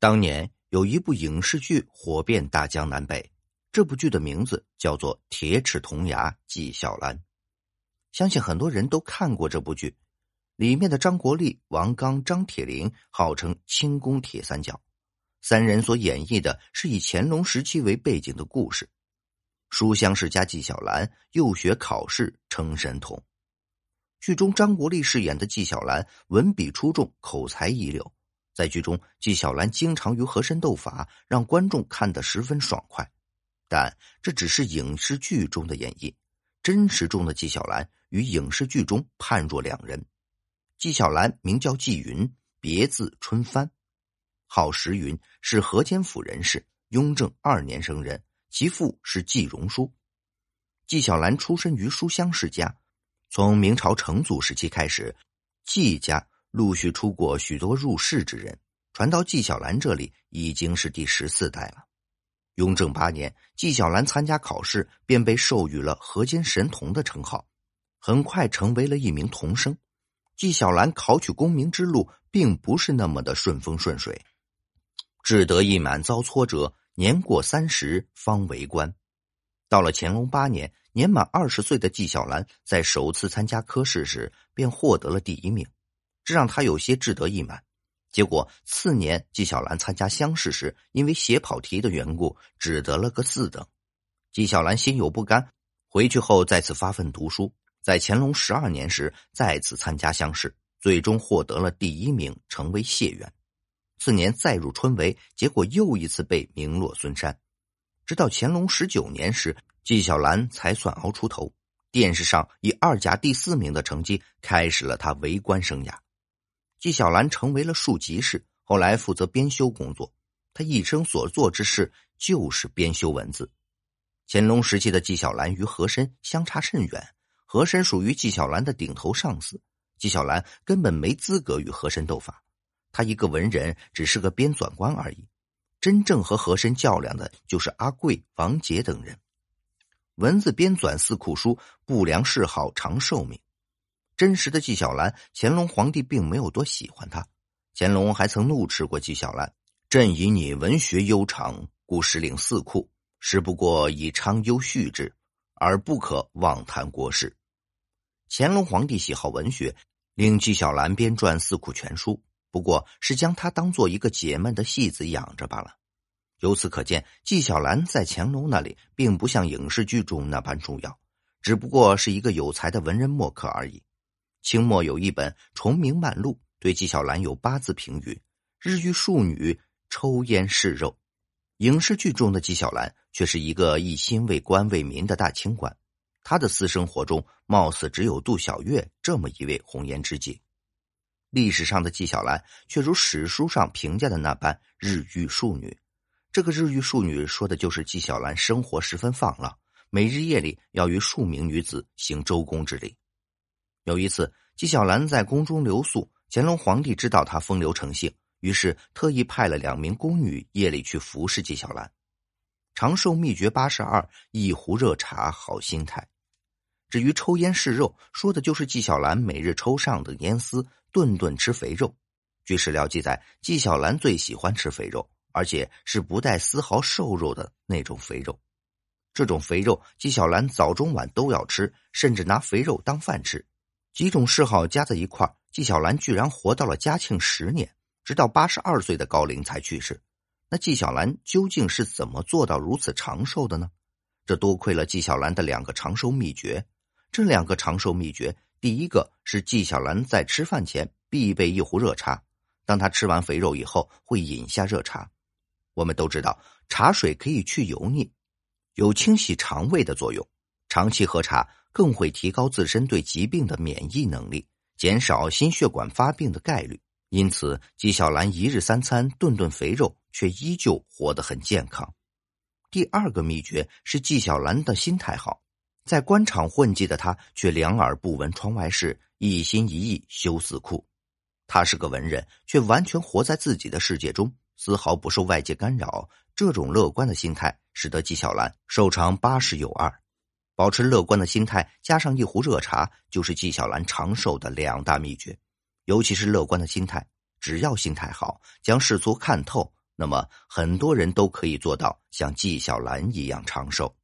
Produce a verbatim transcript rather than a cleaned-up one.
当年有一部影视剧火遍大江南北，这部剧的名字叫做《铁齿铜牙纪晓岚》。相信很多人都看过这部剧，里面的张国立、王刚、张铁林号称清宫铁三角，三人所演绎的是以乾隆时期为背景的故事。书香世家纪晓岚又学考试，称神童。剧中张国立饰演的纪晓岚文笔出众，口才一流。在剧中，纪晓岚经常与和珅斗法，让观众看得十分爽快。但这只是影视剧中的演绎，真实中的纪晓岚与影视剧中判若两人。纪晓岚名叫纪云，别字春帆，号时云，是河间府人士，雍正二年生人，其父是纪荣书。纪晓岚出身于书香世家，从明朝成祖时期开始，纪家陆续出过许多入仕之人，传到纪晓岚这里已经是第十四代了。雍正八年，纪晓岚参加考试，便被授予了河间神童的称号，很快成为了一名童生。纪晓岚考取功名之路并不是那么的顺风顺水，志得意满遭挫折，年过三十方为官。到了乾隆八年，年满二十岁的纪晓岚在首次参加科试时便获得了第一名，这让他有些志得意满。结果次年纪晓岚参加乡试时，因为写跑题的缘故，只得了个四等。纪晓岚心有不甘，回去后再次发奋读书，在乾隆十二年时再次参加乡试，最终获得了第一名，成为解元。次年再入春闱，结果又一次被名落孙山。直到乾隆十九年时，纪晓岚才算熬出头，殿试上以二甲第四名的成绩开始了他为官生涯。纪晓岚成为了庶吉士，后来负责编修工作。他一生所做之事就是编修文字。乾隆时期的纪晓岚与和珅相差甚远，和珅属于纪晓岚的顶头上司，纪晓岚根本没资格与和珅斗法。他一个文人，只是个编纂官而已。真正和和珅较量的就是阿桂、王杰等人。文字编纂四库书，不良嗜好长寿命。真实的纪晓岚，乾隆皇帝并没有多喜欢他。乾隆还曾怒斥过纪晓岚：“朕以你文学悠长，故实领四库，实不过以昌优续之，而不可妄谈国事。”乾隆皇帝喜好文学，令纪晓岚编撰四库全书，不过是将他当做一个解闷的戏子养着罢了。由此可见，纪晓岚在乾隆那里并不像影视剧中那般重要，只不过是一个有才的文人墨客而已。清末有一本《崇明漫录》对纪晓岚有八字评语：日遇庶女，抽烟嗜肉。影视剧中的纪晓岚却是一个一心为官为民的大清官，他的私生活中貌似只有杜小月这么一位红颜知己。历史上的纪晓岚却如史书上评价的那般日遇庶女，这个日遇庶女说的就是纪晓岚生活十分放浪，每日夜里要与数名女子行周公之礼。有一次，纪晓岚在宫中留宿，乾隆皇帝知道他风流成性，于是特意派了两名宫女夜里去服侍纪晓岚。长寿秘诀八十二，一壶热茶好心态。至于抽烟嗜肉，说的就是纪晓岚每日抽上等烟丝，顿顿吃肥肉。据史料记载，纪晓岚最喜欢吃肥肉，而且是不带丝毫瘦肉的那种肥肉。这种肥肉，纪晓岚早中晚都要吃，甚至拿肥肉当饭吃。几种嗜好加在一块，纪晓岚居然活到了嘉庆十年，直到八十二岁的高龄才去世。那纪晓岚究竟是怎么做到如此长寿的呢？这多亏了纪晓岚的两个长寿秘诀。这两个长寿秘诀，第一个是纪晓岚在吃饭前必备一壶热茶，当他吃完肥肉以后会饮下热茶。我们都知道，茶水可以去油腻，有清洗肠胃的作用，长期喝茶更会提高自身对疾病的免疫能力，减少心血管发病的概率。因此，纪晓岚一日三餐顿顿肥肉，却依旧活得很健康。第二个秘诀是纪晓岚的心态好，在官场混迹的他却两耳不闻窗外事，一心一意修四库。他是个文人，却完全活在自己的世界中，丝毫不受外界干扰。这种乐观的心态使得纪晓岚寿长八十有二。保持乐观的心态加上一壶热茶，就是纪晓岚长寿的两大秘诀。尤其是乐观的心态，只要心态好，将世俗看透，那么很多人都可以做到像纪晓岚一样长寿。